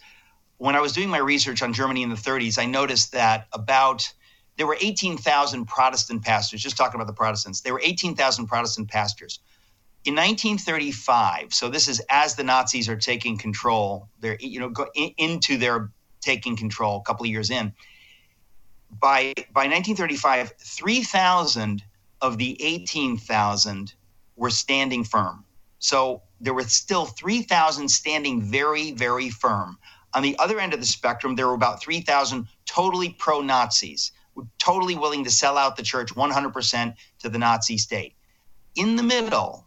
when I was doing my research on Germany in the thirties, I noticed that about, there were eighteen thousand Protestant pastors, just talking about the Protestants, there were eighteen thousand Protestant pastors. In nineteen thirty-five, so this is as the Nazis are taking control, they're, you know, go in, into their taking control a couple of years in, by by nineteen thirty-five, three thousand of the eighteen thousand were standing firm. So there were still three thousand standing very, very firm. On the other end of the spectrum, there were about three thousand totally pro-Nazis, totally willing to sell out the church one hundred percent to the Nazi state. In the middle,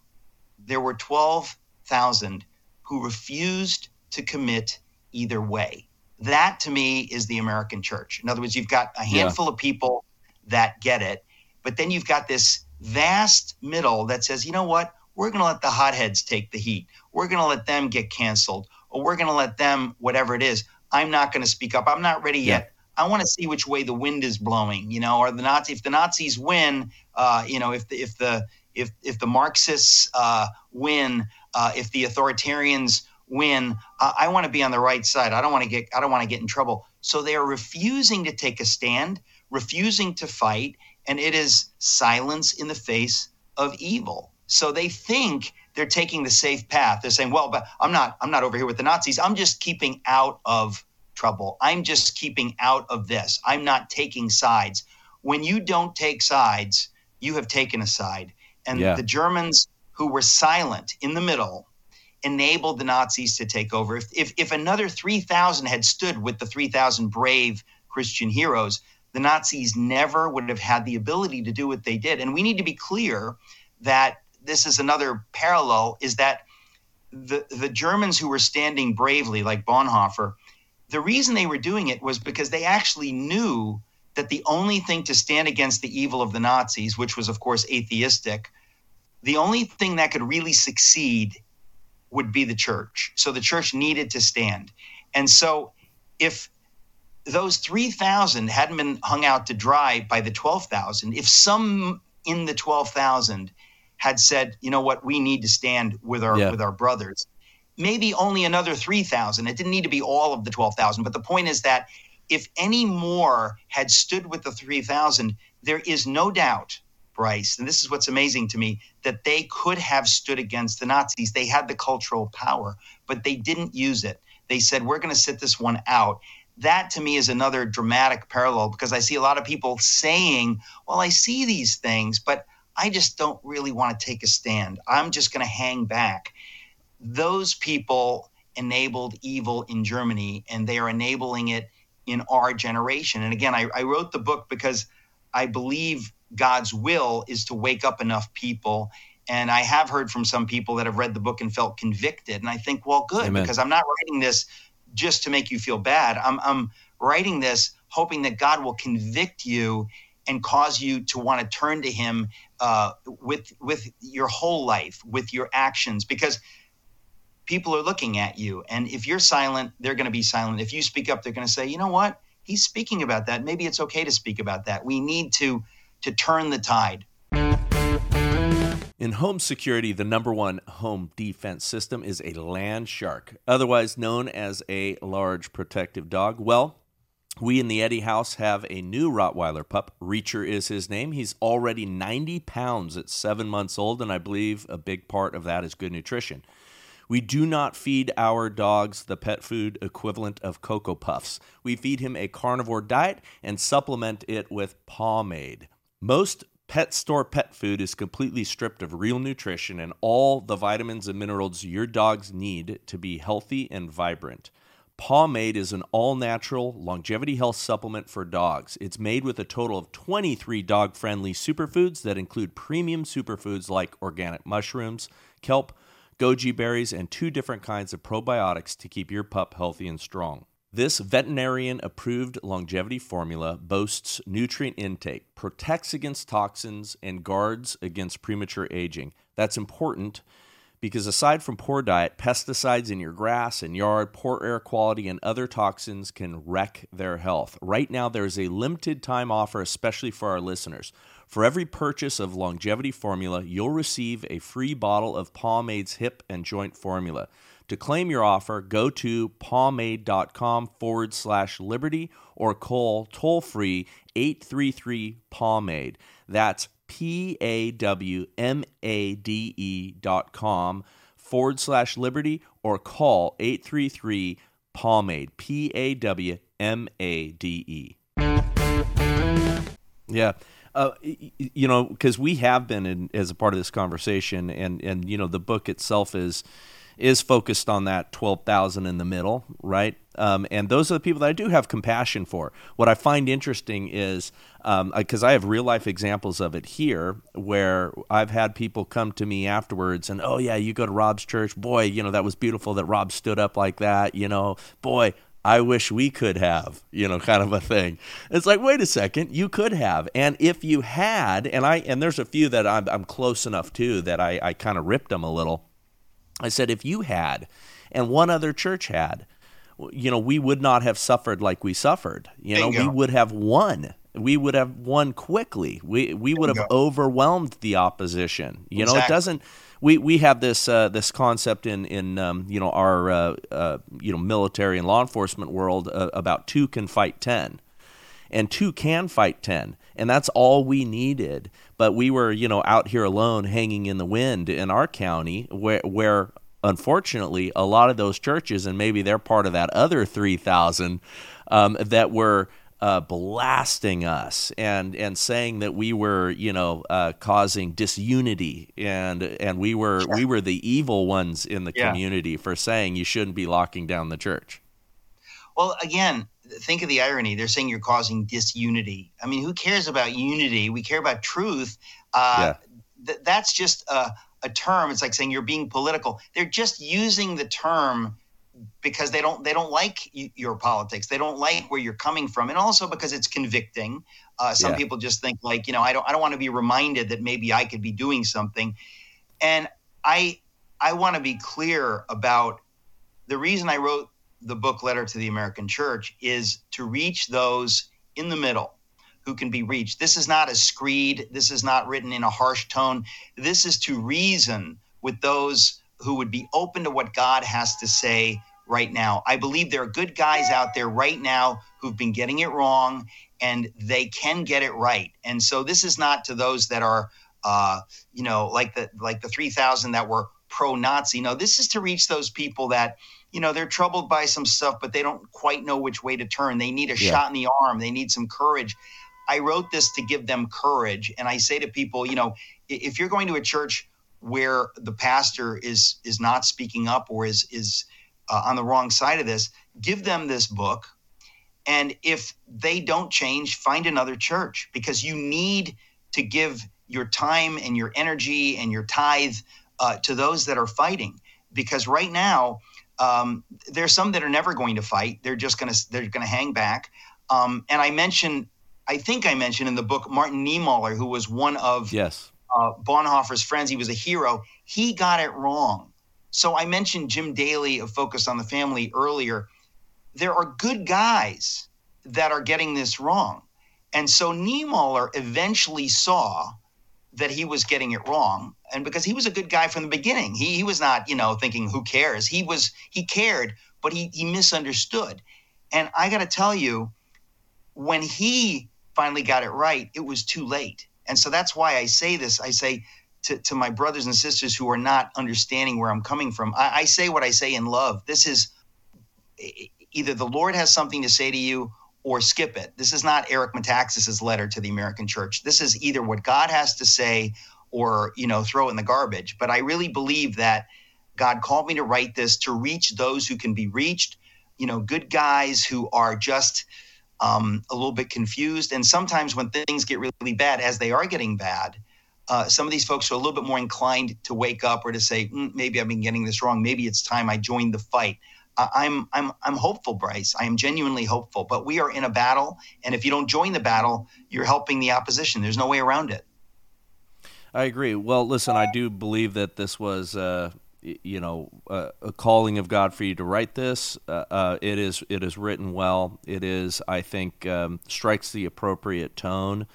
there were twelve thousand who refused to commit either way. That, to me, is the American church. In other words, you've got a handful yeah. of people that get it, but then you've got this vast middle that says, you know what? We're going to let the hotheads take the heat. We're going to let them get canceled, or we're going to let them, whatever it is. I'm not going to speak up. I'm not ready yeah. yet. I want to see which way the wind is blowing, you know, or the Nazi, if the Nazis win, uh, you know, if the, if the, if, if the Marxists uh, win, uh, if the authoritarians win, uh, I want to be on the right side. I don't want to get, I don't want to get in trouble. So they are refusing to take a stand, refusing to fight. And it is silence in the face of evil. So they think they're taking the safe path. They're saying, well, but I'm not, I'm not over here with the Nazis. I'm just keeping out of trouble. I'm just keeping out of this. I'm not taking sides. When you don't take sides, you have taken a side. And yeah. the Germans who were silent in the middle enabled the Nazis to take over. If if, if another three thousand had stood with the three thousand brave Christian heroes, the Nazis never would have had the ability to do what they did. And we need to be clear that this is another parallel, is that the, the Germans who were standing bravely, like Bonhoeffer, the reason they were doing it was because they actually knew that the only thing to stand against the evil of the Nazis, which was, of course, atheistic, the only thing that could really succeed would be the church. So the church needed to stand. And so if those three thousand hadn't been hung out to dry by the twelve thousand, if some in the twelve thousand had said, you know what, we need to stand with our yeah. with our brothers, maybe only another three thousand. It didn't need to be all of the twelve thousand. But the point is that if any more had stood with the three thousand, there is no doubt, Bryce, and this is what's amazing to me, that they could have stood against the Nazis. They had the cultural power, but they didn't use it. They said, we're going to sit this one out. That, to me, is another dramatic parallel, because I see a lot of people saying, well, I see these things, but I just don't really want to take a stand. I'm just going to hang back. Those people enabled evil in Germany, and they are enabling it in our generation. And again, I, I wrote the book because I believe God's will is to wake up enough people. And I have heard from some people that have read the book and felt convicted. And I think, well, good, Amen. Because I'm not writing this just to make you feel bad. I'm, I'm writing this hoping that God will convict you and cause you to want to turn to Him uh, with with your whole life, with your actions, because people are looking at you. And if you're silent, they're going to be silent. If you speak up, they're going to say, you know what? He's speaking about that. Maybe it's okay to speak about that. We need to, to turn the tide. In home security, the number one home defense system is a land shark, otherwise known as a large protective dog. Well, we in the Eddy house have a new Rottweiler pup. Reacher is his name. He's already ninety pounds at seven months old, and I believe a big part of that is good nutrition. We do not feed our dogs the pet food equivalent of Cocoa Puffs. We feed him a carnivore diet and supplement it with Pawmade. Most pet store pet food is completely stripped of real nutrition and all the vitamins and minerals your dogs need to be healthy and vibrant. Pawmade is an all-natural longevity health supplement for dogs. It's made with a total of twenty-three dog-friendly superfoods that include premium superfoods like organic mushrooms, kelp, goji berries, and two different kinds of probiotics to keep your pup healthy and strong. This veterinarian-approved longevity formula boasts nutrient intake, protects against toxins, and guards against premature aging. That's important because aside from poor diet, pesticides in your grass and yard, poor air quality, and other toxins can wreck their health. Right now, there is a limited time offer, especially for our listeners. For every purchase of Longevity Formula, you'll receive a free bottle of Pawmade's Hip and Joint Formula. To claim your offer, go to pawmade.com forward slash liberty or call toll-free eight three three Pawmade. That's P-A-W-M-A-D-E dot com forward slash liberty or call eight three three Pawmade, P A W M A D E. Yeah, uh, you know, because we have been in, as a part of this conversation, and, and you know, the book itself is is focused on that twelve thousand in the middle, right? Um, and those are the people that I do have compassion for. What I find interesting is, because um, I have real-life examples of it here, where I've had people come to me afterwards and, oh, yeah, you go to Rob's church. Boy, you know, that was beautiful that Rob stood up like that. You know, boy, I wish we could have, you know, kind of a thing. It's like, wait a second, you could have. And if you had, and I and there's a few that I'm, I'm close enough to that I, I kind of ripped them a little. I said, if you had, and one other church had, you know, we would not have suffered like we suffered. You know, Bingo. We would have won. We would have won quickly. We we would Bingo. Have overwhelmed the opposition. You exactly. know, it doesn't. We we have this uh, this concept in in um, you know our uh, uh, you know military and law enforcement world uh, about two can fight ten, and two can fight ten, and that's all we needed. But we were, you know, out here alone, hanging in the wind in our county, where, where unfortunately, a lot of those churches, and maybe they're part of that other three thousand um, that were uh, blasting us and and saying that we were, you know, uh, causing disunity, and and we were sure. we were the evil ones in the yeah. community for saying you shouldn't be locking down the church. Well, again, think of the irony. They're saying you're causing disunity. I mean, who cares about unity? We care about truth. Uh, yeah. th- that's just a, a term. It's like saying you're being political. They're just using the term because they don't they don't like y- your politics. They don't like where you're coming from, and also because it's convicting. Uh, some yeah. people just think like, you know, I don't I don't want to be reminded that maybe I could be doing something. And I I want to be clear about the reason I wrote the book Letter to the American Church is to reach those in the middle who can be reached. This is not a screed. This is not written in a harsh tone. This is to reason with those who would be open to what God has to say right now. I believe there are good guys out there right now who've been getting it wrong, and they can get it right. And so this is not to those that are, uh, you know, like the like the three thousand that were pro-Nazi. No, this is to reach those people that, you know, they're troubled by some stuff, but they don't quite know which way to turn. They need a yeah. shot in the arm. They need some courage. I wrote this to give them courage. And I say to people, you know, if you're going to a church where the pastor is is not speaking up or is, is uh, on the wrong side of this, give them this book. And if they don't change, find another church, because you need to give your time and your energy and your tithe uh, to those that are fighting. Because right now, Um, there's some that are never going to fight. They're just going to, they're going to hang back. Um, and I mentioned, I think I mentioned in the book, Martin Niemöller, who was one of yes. uh, Bonhoeffer's friends. He was a hero. He got it wrong. So I mentioned Jim Daly of Focus on the Family earlier. There are good guys that are getting this wrong. And so Niemöller eventually saw that he was getting it wrong. And because he was a good guy from the beginning, he, he was not, you know, thinking who cares. He was, he cared, but he, he misunderstood. And I got to tell you, when he finally got it right, it was too late. And so that's why I say this. I say to, to my brothers and sisters who are not understanding where I'm coming from, I, I say what I say in love. This is either the Lord has something to say to you or skip it. This is not Eric Metaxas' Letter to the American Church. This is either what God has to say or, you know, throw it in the garbage. But I really believe that God called me to write this to reach those who can be reached, you know, good guys who are just um, a little bit confused. And sometimes when things get really bad, as they are getting bad, uh, some of these folks are a little bit more inclined to wake up or to say, mm, maybe I've been getting this wrong. Maybe it's time I joined the fight. I'm I'm I'm hopeful, Bryce. I am genuinely hopeful. But we are in a battle, and if you don't join the battle, you're helping the opposition. There's no way around it. I agree. Well, listen, I do believe that this was uh, you know, uh, a calling of God for you to write this. Uh, uh, it is it is written well. It is, I think, um, strikes the appropriate tone.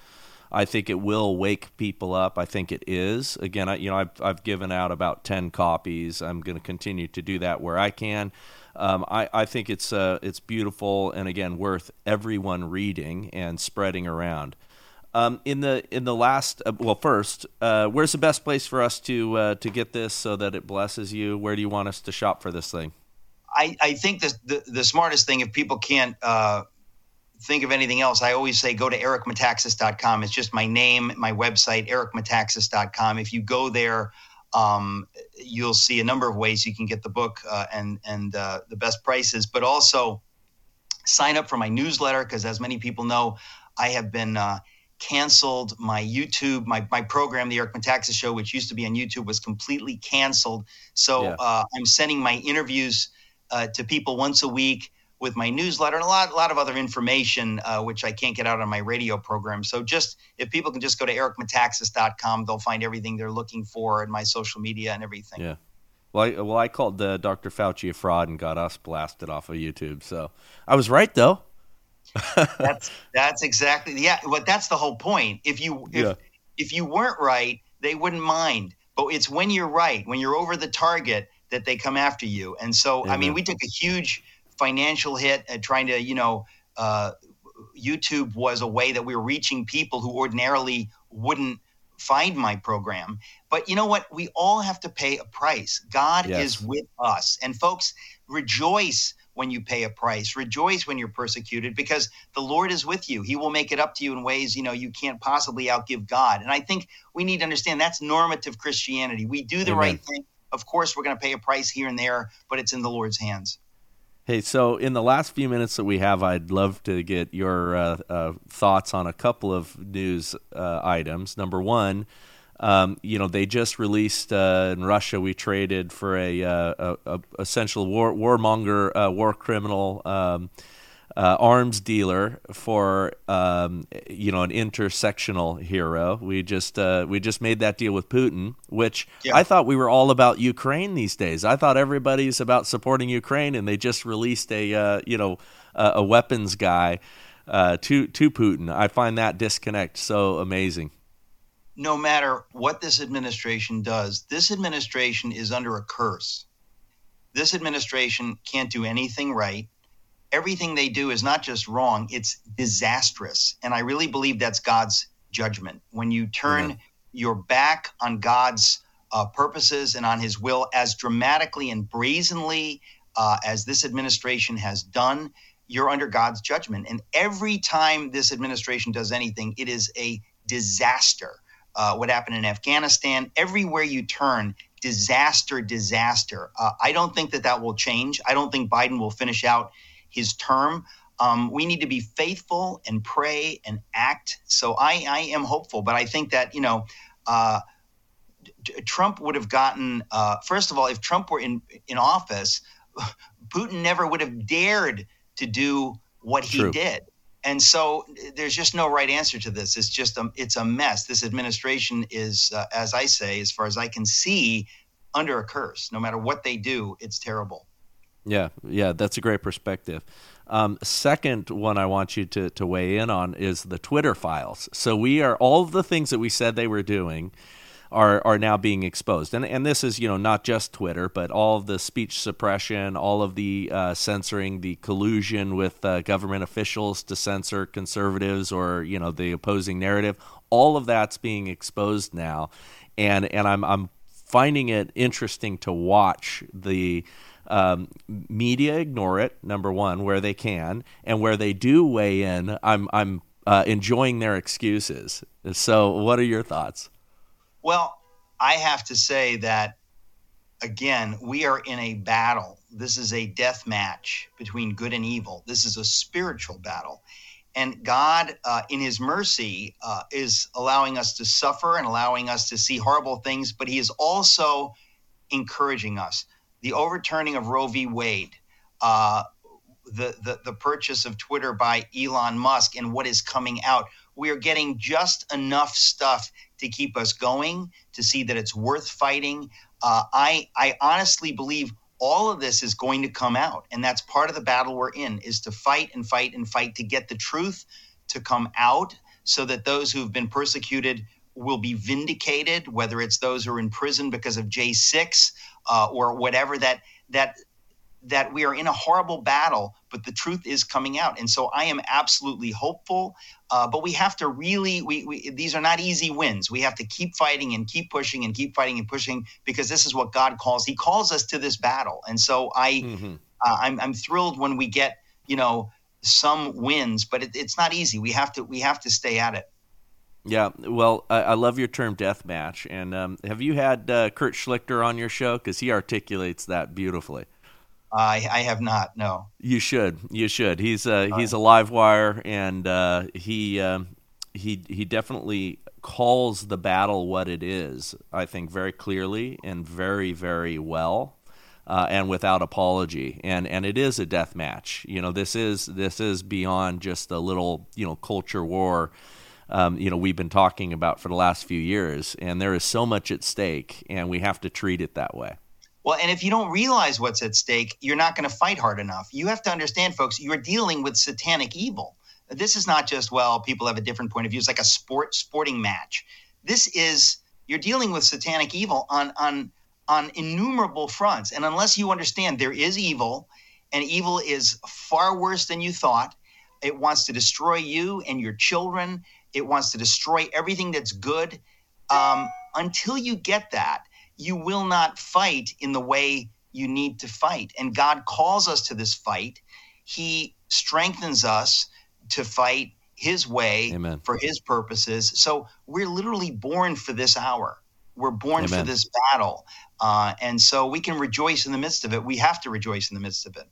I think it will wake people up. I think it is. Again, I, you know, I've, I've given out about ten copies. I'm going to continue to do that where I can. Um, I, I think it's uh, it's beautiful and, again, worth everyone reading and spreading around. Um, in the in the last uh, well, first, uh, where's the best place for us to uh, to get this so that it blesses you? Where do you want us to shop for this thing? I, I think the, the the smartest thing, if people can't uh, think of anything else, I always say go to eric metaxas dot com. It's just my name, my website, eric metaxas dot com. If you go there, um, you'll see a number of ways you can get the book uh, and and uh, the best prices, but also sign up for my newsletter because, as many people know, I have been uh, canceled. My YouTube, my, my program, The Eric Metaxas Show, which used to be on YouTube, was completely canceled. So yeah. uh, I'm sending my interviews uh, to people once a week with my newsletter and a lot, a lot of other information, uh, which I can't get out on my radio program. So just if people can just go to eric metaxas dot com, they'll find everything they're looking for in my social media and everything. Yeah. Well, I, well, I called the Doctor Fauci a fraud and got us blasted off of YouTube. So I was right though. that's that's exactly yeah but that's the whole point. If you if yeah. if you weren't right, they wouldn't mind, but it's when you're right, when you're over the target, that they come after you. And so yeah. I mean, we took a huge financial hit at trying to, you know, uh YouTube was a way that we were reaching people who ordinarily wouldn't find my program. But you know what, we all have to pay a price. God yes. is with us, and folks, rejoice when you pay a price. Rejoice when you're persecuted, because the Lord is with you. He will make it up to you in ways, you know, you can't possibly outgive God. And I think we need to understand that's normative Christianity. We do the Amen. Right thing. Of course, we're going to pay a price here and there, but it's in the Lord's hands. Hey, so in the last few minutes that we have, I'd love to get your uh, uh, thoughts on a couple of news uh, items. Number one, Um, you know, they just released uh, in Russia. We traded for a, uh, a, a essential war warmonger, uh, war criminal, um, uh, arms dealer for um, you know, an intersectional hero. We just uh, we just made that deal with Putin, which yeah. I thought we were all about Ukraine these days. I thought everybody's about supporting Ukraine, and they just released a uh, you know a, a weapons guy uh, to to Putin. I find that disconnect so amazing. No matter what this administration does, this administration is under a curse. This administration can't do anything right. Everything they do is not just wrong, it's disastrous. And I really believe that's God's judgment. When you turn mm-hmm. your back on God's uh, purposes and on his will, as dramatically and brazenly uh, as this administration has done, you're under God's judgment. And every time this administration does anything, it is a disaster. Uh, what happened in Afghanistan, everywhere you turn, disaster, disaster. Uh, I don't think that that will change. I don't think Biden will finish out his term. Um, we need to be faithful and pray and act. So I, I am hopeful, but I think that, you know, uh, d- Trump would have gotten, uh, first of all, if Trump were in, in office, Putin never would have dared to do what he True. did. And so there's just no right answer to this. It's just a, it's a mess. This administration is, uh, as I say, as far as I can see, under a curse. No matter what they do, it's terrible. Yeah, yeah, that's a great perspective. Um, second one I want you to, to weigh in on is the Twitter files. So we are all of the things that we said they were doing are are now being exposed. And and this is, you know, not just Twitter, but all of the speech suppression, all of the uh, censoring, the collusion with uh, government officials to censor conservatives or, you know, the opposing narrative. All of that's being exposed now. And and I'm I'm finding it interesting to watch the um, media ignore it, number one, where they can, and where they do weigh in, I'm I'm uh, enjoying their excuses. So what are your thoughts? Well, I have to say that, again, we are in a battle. This is a death match between good and evil. This is a spiritual battle. And God, uh, in his mercy, uh, is allowing us to suffer and allowing us to see horrible things, but he is also encouraging us. The overturning of Roe v. Wade, uh, the, the, the purchase of Twitter by Elon Musk, and what is coming out. We are getting just enough stuff to keep us going, to see that it's worth fighting. uh, I I honestly believe all of this is going to come out. And that's part of the battle we're in, is to fight and fight and fight to get the truth to come out so that those who've been persecuted will be vindicated, whether it's those who are in prison because of J six uh, or whatever, that that that we are in a horrible battle, but the truth is coming out. And so I am absolutely hopeful, uh, but we have to really, we, we these are not easy wins. We have to keep fighting and keep pushing and keep fighting and pushing, because this is what God calls. He calls us to this battle. And so I, mm-hmm. uh, I'm, I'm thrilled when we get, you know, some wins, but it, it's not easy. We have to, we have to stay at it. Yeah, well, I, I love your term "death match." And um, have you had uh, Kurt Schlichter on your show? Because he articulates that beautifully. Uh, I, I have not. No, you should. You should. He's uh, he's a live wire, and uh, he um, he he definitely calls the battle what it is, I think, very clearly and very, very well, uh, and without apology. And and it is a death match. You know, this is this is beyond just a little, you know, culture war. Um, you know, we've been talking about for the last few years, and there is so much at stake, and we have to treat it that way. Well, and if you don't realize what's at stake, you're not going to fight hard enough. You have to understand, folks, you're dealing with satanic evil. This is not just, well, people have a different point of view. It's like a sport sporting match. This is, you're dealing with satanic evil on on on innumerable fronts. And unless you understand there is evil, and evil is far worse than you thought, it wants to destroy you and your children. It wants to destroy everything that's good. Um, until you get that, you will not fight in the way you need to fight. And God calls us to this fight. He strengthens us to fight his way. Amen. For his purposes. So we're literally born for this hour. We're born. Amen. For this battle. Uh, and so we can rejoice in the midst of it. We have to rejoice in the midst of it.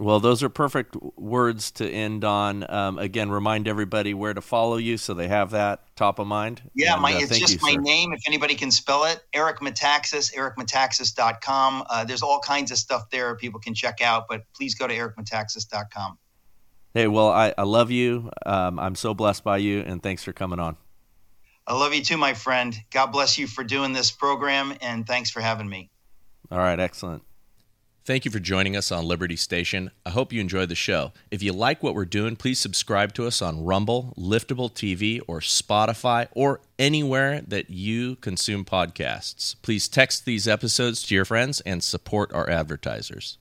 Well, those are perfect words to end on. Um, again, remind everybody where to follow you so they have that top of mind. Yeah, and, my, uh, it's just you, my sir. name, if anybody can spell it, Eric Metaxas, eric metaxas dot com. Uh, there's all kinds of stuff there people can check out, but please go to eric metaxas dot com. Hey, well, I, I love you. Um, I'm so blessed by you, and thanks for coming on. I love you too, my friend. God bless you for doing this program, and thanks for having me. All right, excellent. Thank you for joining us on Liberty Station. I hope you enjoyed the show. If you like what we're doing, please subscribe to us on Rumble, Liftable T V, or Spotify, or anywhere that you consume podcasts. Please text these episodes to your friends and support our advertisers.